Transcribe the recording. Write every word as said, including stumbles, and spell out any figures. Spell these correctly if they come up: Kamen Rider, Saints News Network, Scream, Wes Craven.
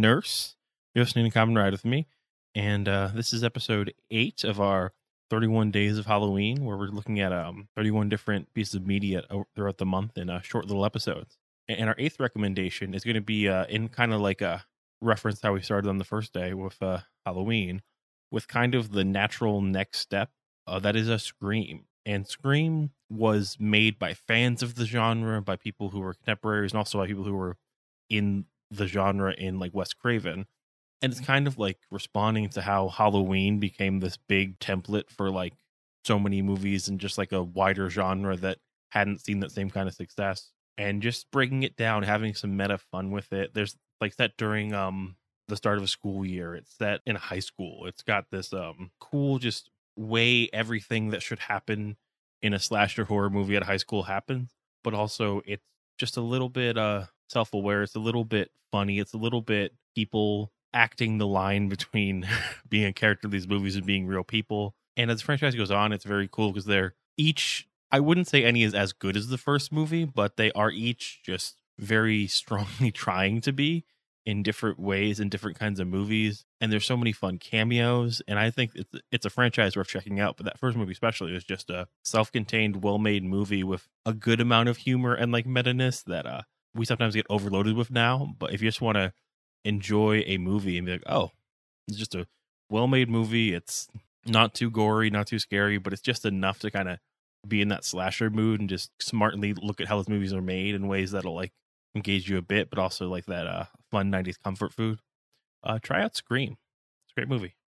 nurse. You're listening to Kamen Rider with me. And uh, this is episode eight of our thirty-one Days of Halloween, where we're looking at um thirty-one different pieces of media throughout the month in uh, short little episodes. And our eighth recommendation is going to be uh, in kind of like a reference how we started on the first day with uh, Halloween, with kind of the natural next step. Uh, that is a Scream. And Scream was made by fans of the genre, by people who were contemporaries, and also by people who were in the genre in like Wes Craven. And it's kind of like responding to how Halloween became this big template for like so many movies and just like a wider genre that hadn't seen that same kind of success. And just breaking it down, having some meta fun with it. There's like that during um the start of a school year. It's set in high school. It's got this um cool just way everything that should happen in a slasher horror movie at high school happens. But also it's just a little bit uh self-aware. It's a little bit funny. It's a little bit people acting the line between being a character in these movies and being real people. And as the franchise goes on, it's very cool because they're each... I wouldn't say any is as good as the first movie, but they are each just very strongly trying to be in different ways in different kinds of movies. And there's so many fun cameos. And I think it's, it's a franchise worth checking out. But that first movie especially is just a self-contained, well-made movie with a good amount of humor and like meta-ness that uh, we sometimes get overloaded with now. But if you just want to enjoy a movie and be like, oh, it's just a well-made movie. It's not too gory, not too scary, but it's just enough to kind of be in that slasher mood and just smartly look at how those movies are made in ways that'll like engage you a bit, but also like that uh fun nineties comfort food. Uh try out Scream. It's a great movie.